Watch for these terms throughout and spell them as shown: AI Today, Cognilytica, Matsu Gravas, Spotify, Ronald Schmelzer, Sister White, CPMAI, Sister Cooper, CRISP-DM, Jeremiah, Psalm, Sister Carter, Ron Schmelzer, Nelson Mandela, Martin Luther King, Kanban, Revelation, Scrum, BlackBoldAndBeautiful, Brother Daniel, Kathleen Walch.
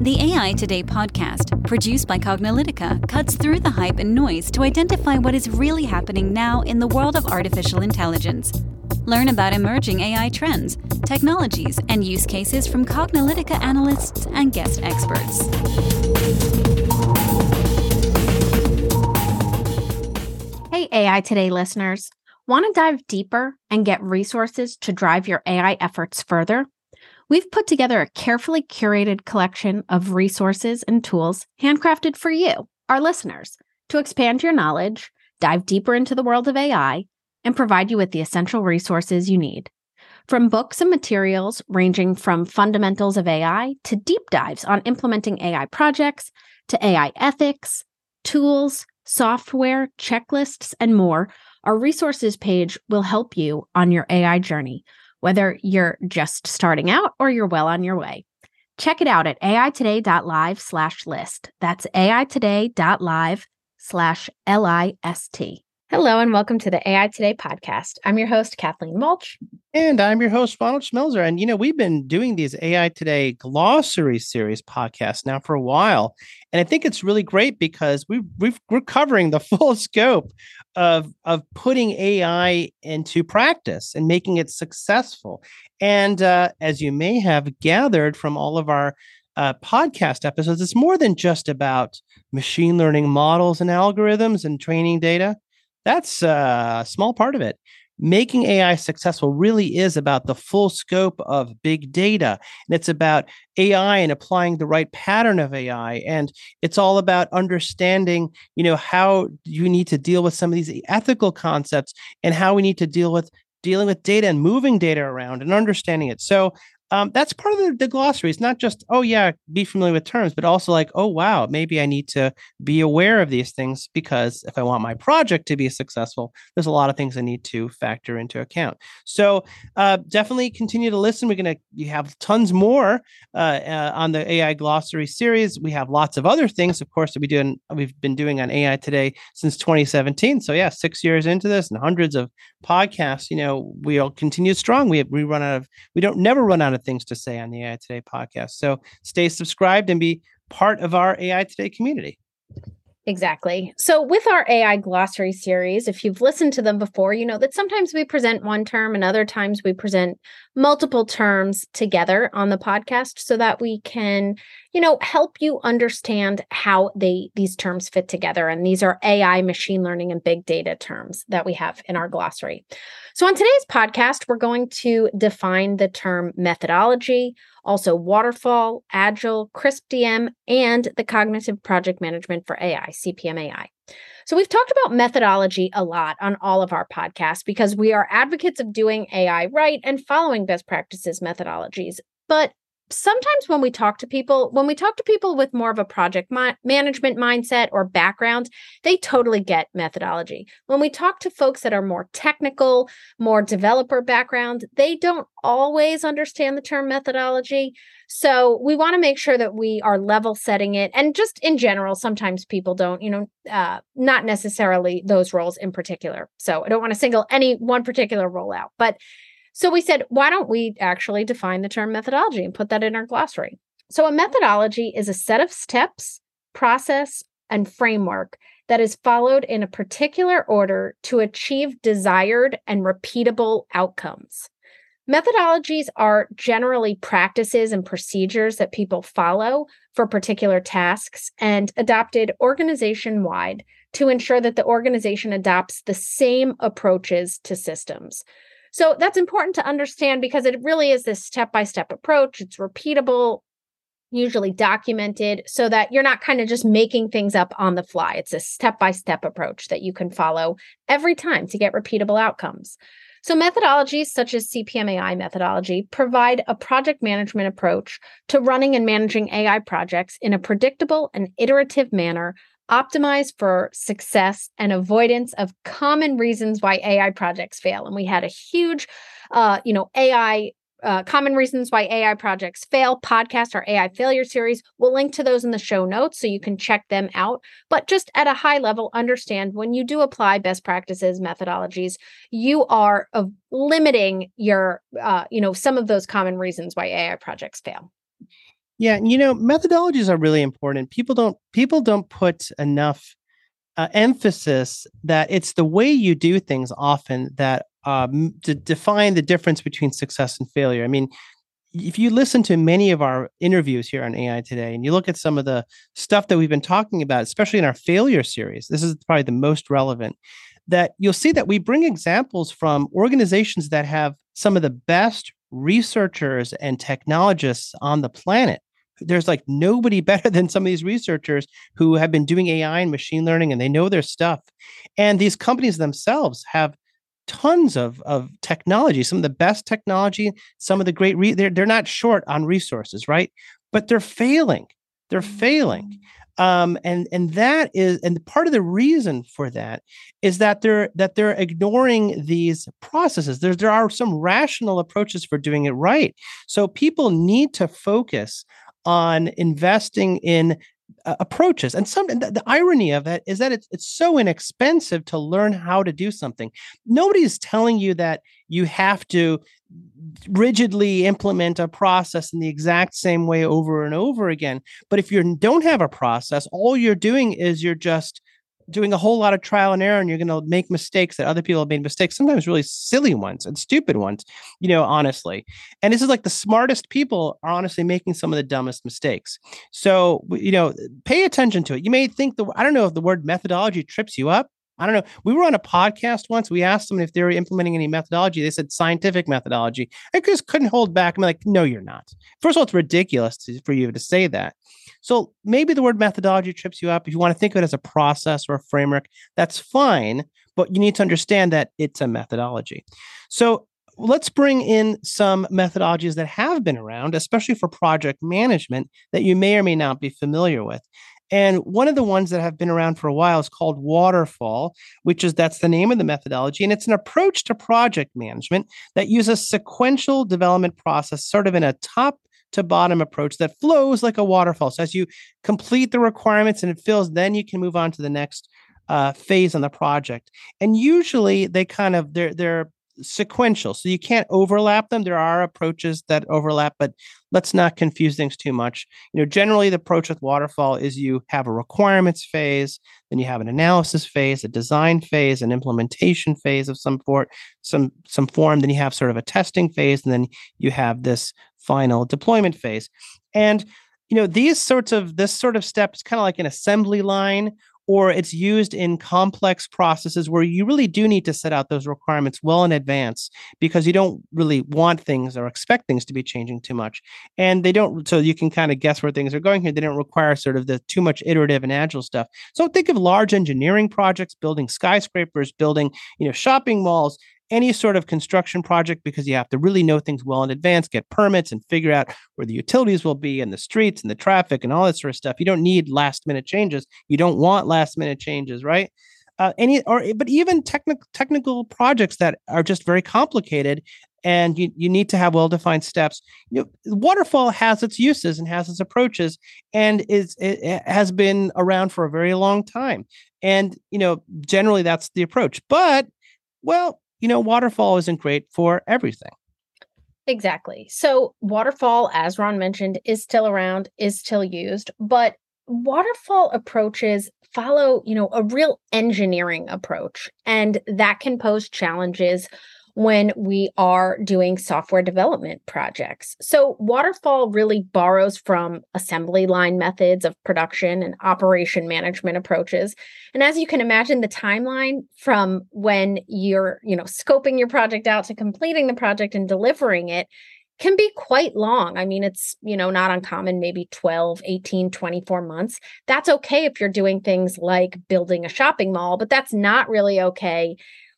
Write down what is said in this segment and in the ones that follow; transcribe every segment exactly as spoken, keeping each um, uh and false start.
The A I Today podcast, produced by Cognilytica, cuts through the hype and noise to identify what is really happening now in the world of artificial intelligence. Learn about emerging A I trends, technologies, and use cases from Cognilytica analysts and guest experts. Hey, A I Today listeners. Want to dive deeper and get resources to drive your A I efforts further? We've put together a carefully curated collection of resources and tools handcrafted for you, our listeners, to expand your knowledge, dive deeper into the world of A I, and provide you with the essential resources you need. From books and materials ranging from fundamentals of A I to deep dives on implementing A I projects, to A I ethics, tools, software, checklists, and more, our resources page will help you on your A I journey, whether you're just starting out or you're well on your way. Check it out at aitoday.live slash list. That's aitoday.live slash L I S T. Hello and welcome to the A I Today podcast. I'm your host, Kathleen Walch. And I'm your host, Ronald Schmelzer. And, you know, we've been doing these A I Today glossary series podcasts now for a while. And I think it's really great because we we've, we're covering the full scope of, of putting A I into practice and making it successful. And uh, as you may have gathered from all of our Uh, podcast episodes, it's more than just about machine learning models and algorithms and training data. That's a small part of it. Making A I successful really is about the full scope of big data. And it's about A I and applying the right pattern of A I. And it's all about understanding, you know, how you need to deal with some of these ethical concepts and how we need to deal with dealing with data and moving data around and understanding it. So Um, that's part of the, the glossary. It's not just, oh, yeah, be familiar with terms, but also like, oh, wow, maybe I need to be aware of these things because if I want my project to be successful, there's a lot of things I need to factor into account. So uh, definitely continue to listen. We're going to you have tons more uh, uh, on the A I glossary series. We have lots of other things, of course, that we do, and we've been doing on A I Today since twenty seventeen. So, yeah, six years into this and hundreds of podcasts, you know, we'll continue strong. We, have, we run out of, we don't never run out of things to say on the A I Today podcast. So stay subscribed and be part of our A I Today community. Exactly. So with our A I glossary series, if you've listened to them before, you know that sometimes we present one term and other times we present multiple terms together on the podcast so that we can, you know, help you understand how they these terms fit together. And these are A I, machine learning, and big data terms that we have in our glossary. So on today's podcast, we're going to define the term methodology, also waterfall, agile, CRISP D M, and the cognitive project management for A I, C P M A I. So we've talked about methodology a lot on all of our podcasts because we are advocates of doing A I right and following best practices methodologies. But sometimes when we talk to people, when we talk to people with more of a project mi- management mindset or background, they totally get methodology. When we talk to folks that are more technical, more developer background, they don't always understand the term methodology. So we want to make sure that we are level setting it. And just in general, sometimes people don't, you know, uh, not necessarily those roles in particular. So I don't want to single any one particular role out, but so we said, why don't we actually define the term methodology and put that in our glossary? So a methodology is a set of steps, process, and framework that is followed in a particular order to achieve desired and repeatable outcomes. Methodologies are generally practices and procedures that people follow for particular tasks and adopted organization-wide to ensure that the organization adopts the same approaches to systems. So that's important to understand because it really is this step-by-step approach. It's repeatable, usually documented, so that you're not kind of just making things up on the fly. It's a step-by-step approach that you can follow every time to get repeatable outcomes. So methodologies such as C P M A I methodology provide a project management approach to running and managing A I projects in a predictable and iterative manner, optimized for success and avoidance of common reasons why A I projects fail. And we had a huge, uh, you know, A I uh, common reasons why A I projects fail podcast, our A I failure series. We'll link to those in the show notes so you can check them out. But just at a high level, understand when you do apply best practices methodologies, you are of limiting your, uh, you know, some of those common reasons why A I projects fail. Yeah, and you know, methodologies are really important. People don't people don't put enough uh, emphasis that it's the way you do things often that um, to define the difference between success and failure. I mean, if you listen to many of our interviews here on A I Today, and you look at some of the stuff that we've been talking about, especially in our failure series, this is probably the most relevant, that you'll see that we bring examples from organizations that have some of the best researchers and technologists on the planet. There's like nobody better than some of these researchers who have been doing A I and machine learning, and they know their stuff. And these companies themselves have tons of, of technology, some of the best technology, some of the great, re- they're, they're not short on resources, right? But they're failing. They're failing. Um, and and that is, and part of the reason for that is that they're that they're ignoring these processes. There, there are some rational approaches for doing it right. So people need to focus on investing in uh, approaches. And some the, the irony of that is that it's it's so inexpensive to learn how to do something. Nobody's telling you that you have to rigidly implement a process in the exact same way over and over again. But if you don't have a process, all you're doing is you're just doing a whole lot of trial and error, and you're going to make mistakes that other people have made mistakes, sometimes really silly ones and stupid ones, you know, honestly. And this is like the smartest people are honestly making some of the dumbest mistakes. So, you know, pay attention to it. You may think the, I don't know if the word methodology trips you up. I don't know. We were on a podcast once. We asked them if they were implementing any methodology. They said scientific methodology. I just couldn't hold back. I'm like, no, you're not. First of all, it's ridiculous to, for you to say that. So maybe the word methodology trips you up. If you want to think of it as a process or a framework, that's fine. But you need to understand that it's a methodology. So let's bring in some methodologies that have been around, especially for project management, that you may or may not be familiar with. And one of the ones that have been around for a while is called waterfall, which is that's the name of the methodology. And it's an approach to project management that uses sequential development process, sort of in a top to bottom approach that flows like a waterfall. So as you complete the requirements and it fills, then you can move on to the next uh, phase on the project. And usually they kind of, they're, they're sequential. So you can't overlap them. There are approaches that overlap, but let's not confuse things too much. You know, generally the approach with waterfall is you have a requirements phase, then you have an analysis phase, a design phase, an implementation phase of some form, some some form, then you have sort of a testing phase, and then you have this final deployment phase. And you know, these sorts of this sort of step is kind of like an assembly line, or it's used in complex processes where you really do need to set out those requirements well in advance, because you don't really want things or expect things to be changing too much. And they don't, so you can kind of guess where things are going here. They don't require sort of the too much iterative and agile stuff. So think of large engineering projects, building skyscrapers, building, you know, shopping malls, any sort of construction project, because you have to really know things well in advance, get permits and figure out where the utilities will be and the streets and the traffic and all that sort of stuff. You don't need last minute changes. You don't want last minute changes, right? Uh, any or but even technical technical projects that are just very complicated, and you, you need to have well-defined steps. You know, waterfall has its uses and has its approaches, and is it has been around for a very long time. And you know, generally that's the approach. But well, you know, waterfall isn't great for everything. Exactly. So waterfall, as Ron mentioned, is still around, is still used, but waterfall approaches follow, you know, a real engineering approach. And that can pose challenges when we are doing software development projects. So waterfall really borrows from assembly line methods of production and operation management approaches. And as you can imagine, the timeline from when you're, you know, scoping your project out to completing the project and delivering it can be quite long. I mean, it's, you know, not uncommon, maybe twelve, eighteen, twenty-four months. That's okay if you're doing things like building a shopping mall, but that's not really okay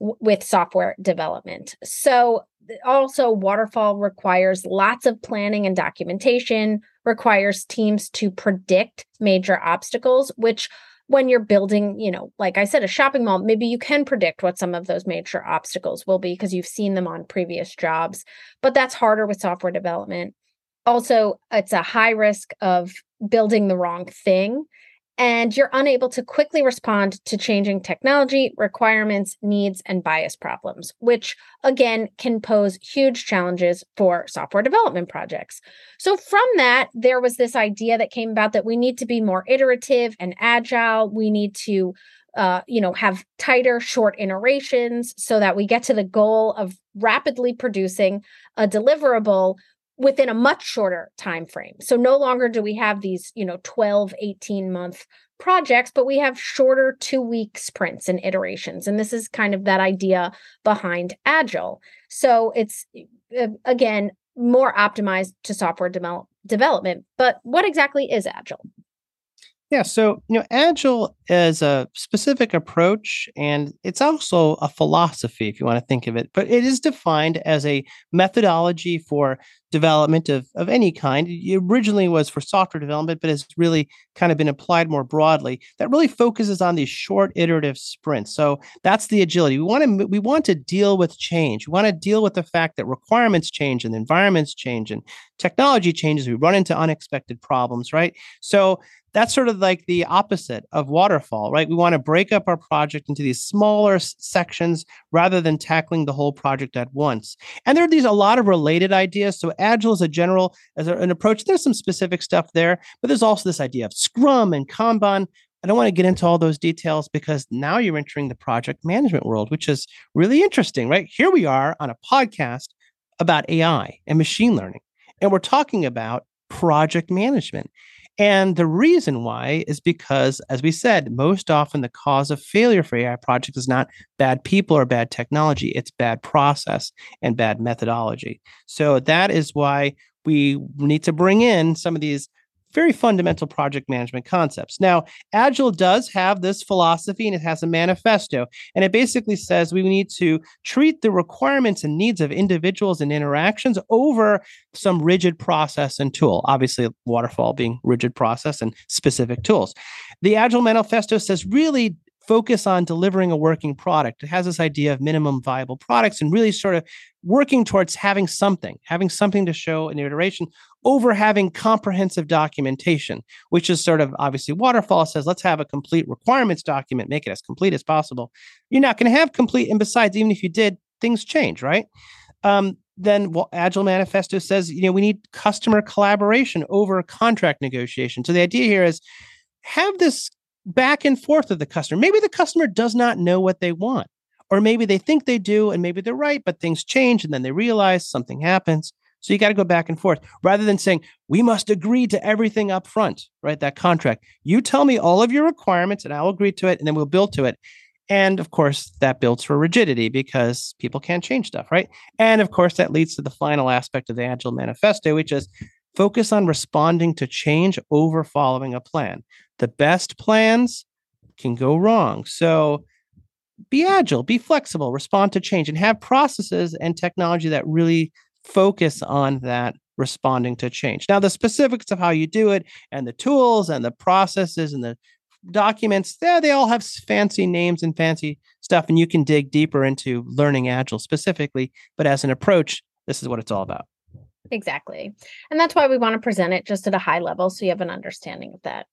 with software development. So also waterfall requires lots of planning and documentation, requires teams to predict major obstacles, which when you're building, you know, like I said, a shopping mall, maybe you can predict what some of those major obstacles will be because you've seen them on previous jobs, but that's harder with software development. Also, it's a high risk of building the wrong thing. and you're unable to quickly respond to changing technology, requirements, needs, and bias problems, which, again, can pose huge challenges for software development projects. So from that, there was this idea that came about that we need to be more iterative and agile. We need to Uh, you know, have tighter, short iterations so that we get to the goal of rapidly producing a deliverable within a much shorter time frame. So no longer do we have these, you know, twelve, eighteen month projects, but we have shorter two week sprints and iterations. And this is kind of that idea behind Agile. So it's, again, more optimized to software de- development. But what exactly is Agile? Yeah, so, you know, Agile is a specific approach, and it's also a philosophy, if you want to think of it, but it is defined as a methodology for development of, of any kind. It originally was for software development, but it's really kind of been applied more broadly. That really focuses on these short iterative sprints. So that's the agility. We want to we want to deal with change. We want to deal with the fact that requirements change and environments change and technology changes. We run into unexpected problems, right? So that's sort of like the opposite of waterfall, right? We want to break up our project into these smaller sections rather than tackling the whole project at once. And there are these a lot of related ideas. So Agile is a general, as an approach. There's some specific stuff there, but there's also this idea of Scrum and Kanban. I don't want to get into all those details because now you're entering the project management world, which is really interesting, right? Here we are on a podcast about A I and machine learning, and we're talking about project management. And the reason why is because, as we said, most often the cause of failure for A I projects is not bad people or bad technology. It's bad process and bad methodology. So that is why we need to bring in some of these very fundamental project management concepts. Now, Agile does have this philosophy, and it has a manifesto. And it basically says we need to treat the requirements and needs of individuals and interactions over some rigid process and tool. Obviously, waterfall being rigid process and specific tools. The Agile manifesto says really focus on delivering a working product. It has this idea of minimum viable products and really sort of working towards having something, having something to show in iteration over having comprehensive documentation, which is sort of obviously waterfall says, let's have a complete requirements document, make it as complete as possible. You're not going to have complete. And besides, even if you did, things change, right? Um, Then well, Agile Manifesto says, you know, we need customer collaboration over contract negotiation. So the idea here is have this back and forth with the customer. Maybe the customer does not know what they want, or maybe they think they do, and maybe they're right, but things change, and then they realize something happens. So you got to go back and forth rather than saying, we must agree to everything up front, right? That contract. You tell me all of your requirements, and I'll agree to it, and then we'll build to it. And of course, that builds for rigidity because people can't change stuff, right? And of course, that leads to the final aspect of the Agile Manifesto, which is focus on responding to change over following a plan. The best plans can go wrong. So be agile, be flexible, respond to change, and have processes and technology that really focus on that responding to change. Now, the specifics of how you do it and the tools and the processes and the documents, yeah, they all have fancy names and fancy stuff, and you can dig deeper into learning Agile specifically. But as an approach, this is what it's all about. Exactly. And that's why we want to present it just at a high level so you have an understanding of that.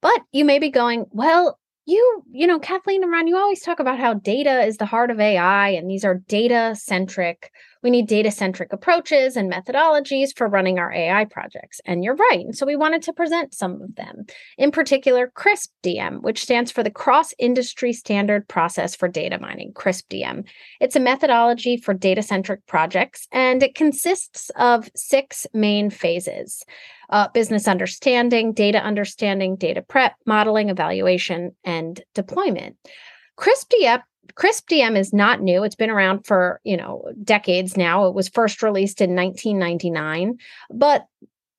But you may be going, well, you, you know, Kathleen and Ron, you always talk about how data is the heart of A I, and these are data-centric. We need data-centric approaches and methodologies for running our A I projects. And you're right. And so we wanted to present some of them, in particular, CRISP D M, which stands for the Cross-Industry Standard Process for Data Mining, CRISP D M. It's a methodology for data-centric projects, and it consists of six main phases. Uh, business understanding, data understanding, data prep, modeling, evaluation, and deployment. CRISP D M is not new. It's been around for, you know, decades now. It was first released in nineteen ninety-nine, but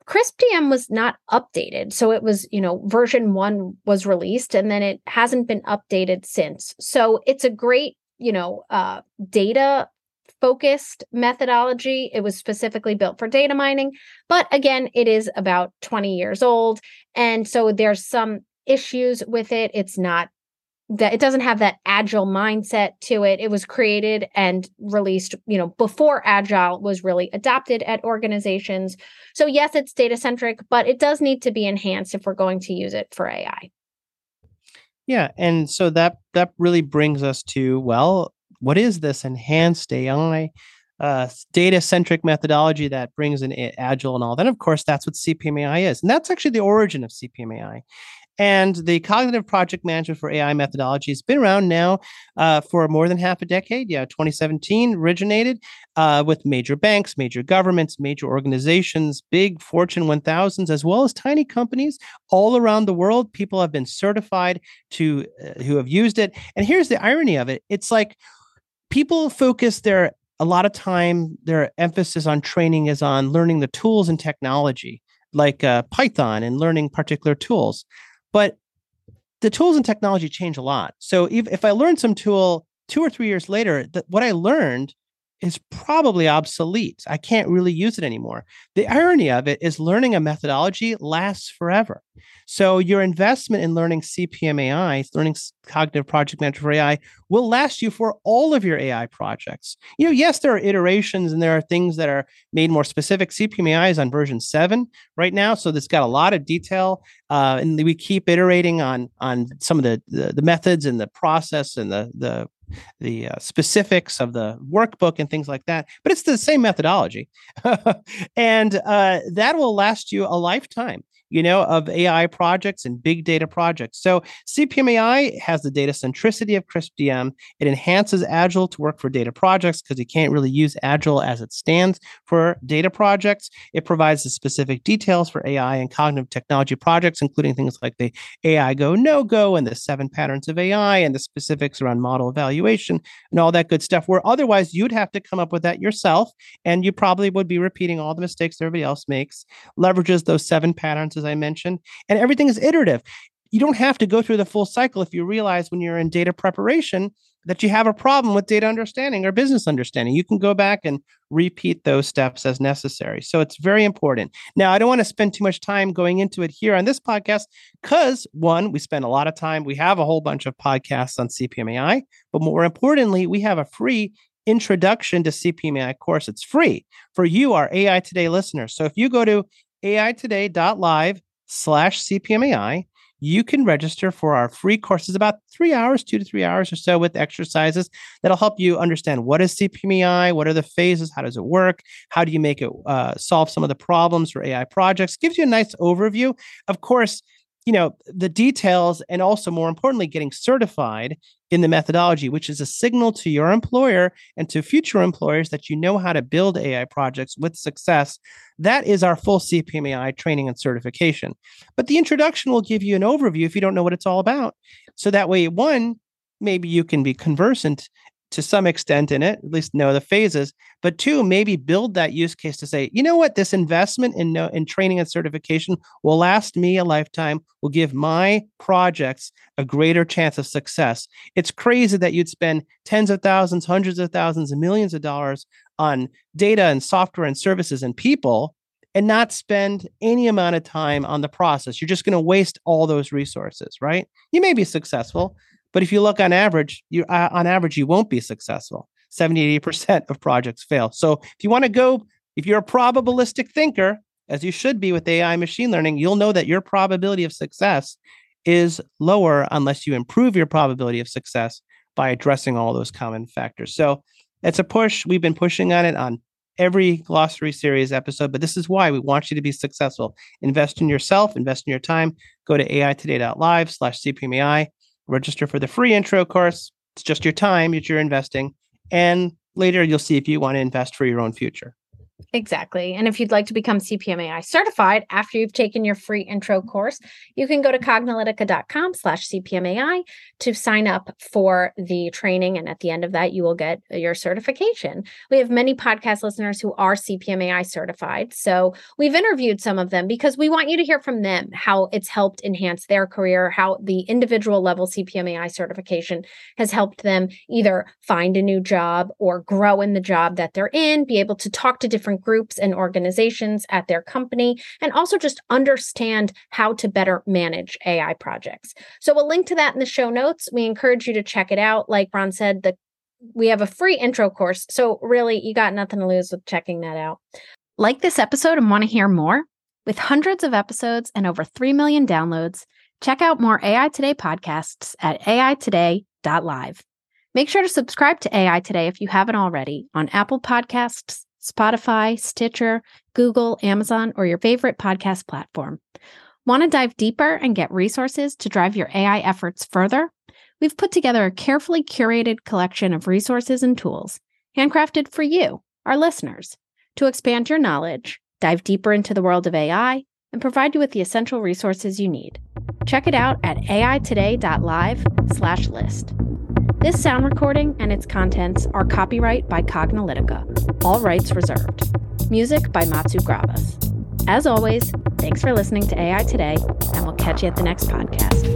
CRISP D M was not updated. So it was, you know, version one was released, and then it hasn't been updated since. So it's a great, you know, uh, data focused methodology. It was specifically built for data mining, but again, it is about twenty years old. And so there's some issues with it. It's not that it doesn't have that agile mindset to it. It was created and released, you know, before Agile was really adopted at organizations. So yes, it's data centric, but it does need to be enhanced if we're going to use it for A I. Yeah. And so that that really brings us to, well, what is this enhanced A I uh, data-centric methodology that brings in Agile and all that? Of course, that's what C P M A I is. And that's actually the origin of C P M A I. And the cognitive project management for A I methodology has been around now uh, for more than half a decade. Yeah, twenty seventeen originated uh, with major banks, major governments, major organizations, big Fortune one thousands, as well as tiny companies all around the world. People have been certified to uh, who have used it. And here's the irony of it. It's like people focus their a lot of time, their emphasis on training is on learning the tools and technology, like uh, Python and learning particular tools. But the tools and technology change a lot. So if, if I learn some tool two or three years later, that what I learned is probably obsolete. I can't really use it anymore. The irony of it is learning a methodology lasts forever. So your investment in learning C P M A I, learning cognitive project management for A I, will last you for all of your A I projects. You know, yes, there are iterations and there are things that are made more specific. C P M A I is on version seven right now, so it's got a lot of detail, uh, and we keep iterating on on some of the the, the methods and the process and the the the uh, specifics of the workbook and things like that. But it's the same methodology, and uh, that will last you a lifetime, you know, of A I projects and big data projects. So C P M A I has the data centricity of CRISP D M. It enhances Agile to work for data projects because you can't really use Agile as it stands for data projects. It provides the specific details for A I and cognitive technology projects, including things like the A I go, no-go and the seven patterns of A I and the specifics around model evaluation and all that good stuff, where otherwise you'd have to come up with that yourself. And you probably would be repeating all the mistakes everybody else makes. Leverages those seven patterns, as I mentioned, and everything is iterative. You don't have to go through the full cycle if you realize when you're in data preparation that you have a problem with data understanding or business understanding. You can go back and repeat those steps as necessary. So it's very important. Now, I don't want to spend too much time going into it here on this podcast because, one, we spend a lot of time. We have a whole bunch of podcasts on C P M A I, but more importantly, we have a free introduction to C P M A I course. It's free for you, our A I Today listeners. So if you go to A I today dot live slash C P M A I, you can register for our free courses, about three hours, two to three hours or so, with exercises that'll help you understand what is C P M A I, what are the phases, how does it work, how do you make it uh, solve some of the problems for A I projects. Gives you a nice overview. Of course, you know, the details, and also more importantly, getting certified in the methodology, which is a signal to your employer and to future employers that you know how to build A I projects with success. That is our full C P M A I training and certification. But the introduction will give you an overview if you don't know what it's all about. So that way, one, maybe you can be conversant to some extent in it, at least know the phases, but two, maybe build that use case to say, you know what, this investment in, no, in training and certification will last me a lifetime, will give my projects a greater chance of success. It's crazy that you'd spend tens of thousands, hundreds of thousands, and millions of dollars on data and software and services and people and not spend any amount of time on the process. You're just going to waste all those resources, right? You may be successful, but if you look on average, you uh, on average, you won't be successful. seventy, eighty percent of projects fail. So if you want to go, if you're a probabilistic thinker, as you should be with A I machine learning, you'll know that your probability of success is lower unless you improve your probability of success by addressing all those common factors. So it's a push. We've been pushing on it on every Glossary series episode, but this is why we want you to be successful. Invest in yourself, invest in your time. Go to A I today dot live slash C P M A I. Register for the free intro course. It's just your time that you're investing. And later you'll see if you want to invest for your own future. Exactly. And if you'd like to become C P M A I certified after you've taken your free intro course, you can go to Cognilytica dot com slash C P M A I to sign up for the training. And at the end of that, you will get your certification. We have many podcast listeners who are C P M A I certified. So we've interviewed some of them because we want you to hear from them how it's helped enhance their career, how the individual level C P M A I certification has helped them either find a new job or grow in the job that they're in, be able to talk to different different groups and organizations at their company, and also just understand how to better manage A I projects. So we'll link to that in the show notes. We encourage you to check it out. Like Ron said, the, we have a free intro course. So really, you got nothing to lose with checking that out. Like this episode and want to hear more? With hundreds of episodes and over three million downloads, Check out more A I Today podcasts at a i today dot live. Make sure to subscribe to A I Today if you haven't already on Apple Podcasts, Spotify, Stitcher, Google, Amazon, or your favorite podcast platform. Want to dive deeper and get resources to drive your A I efforts further? We've put together a carefully curated collection of resources and tools, handcrafted for you, our listeners, to expand your knowledge, dive deeper into the world of A I, and provide you with the essential resources you need. Check it out at a i today dot live slash list. This sound recording and its contents are copyright by Cognilytica, all rights reserved. Music by Matsu Gravas. As always, thanks for listening to A I Today, and we'll catch you at the next podcast.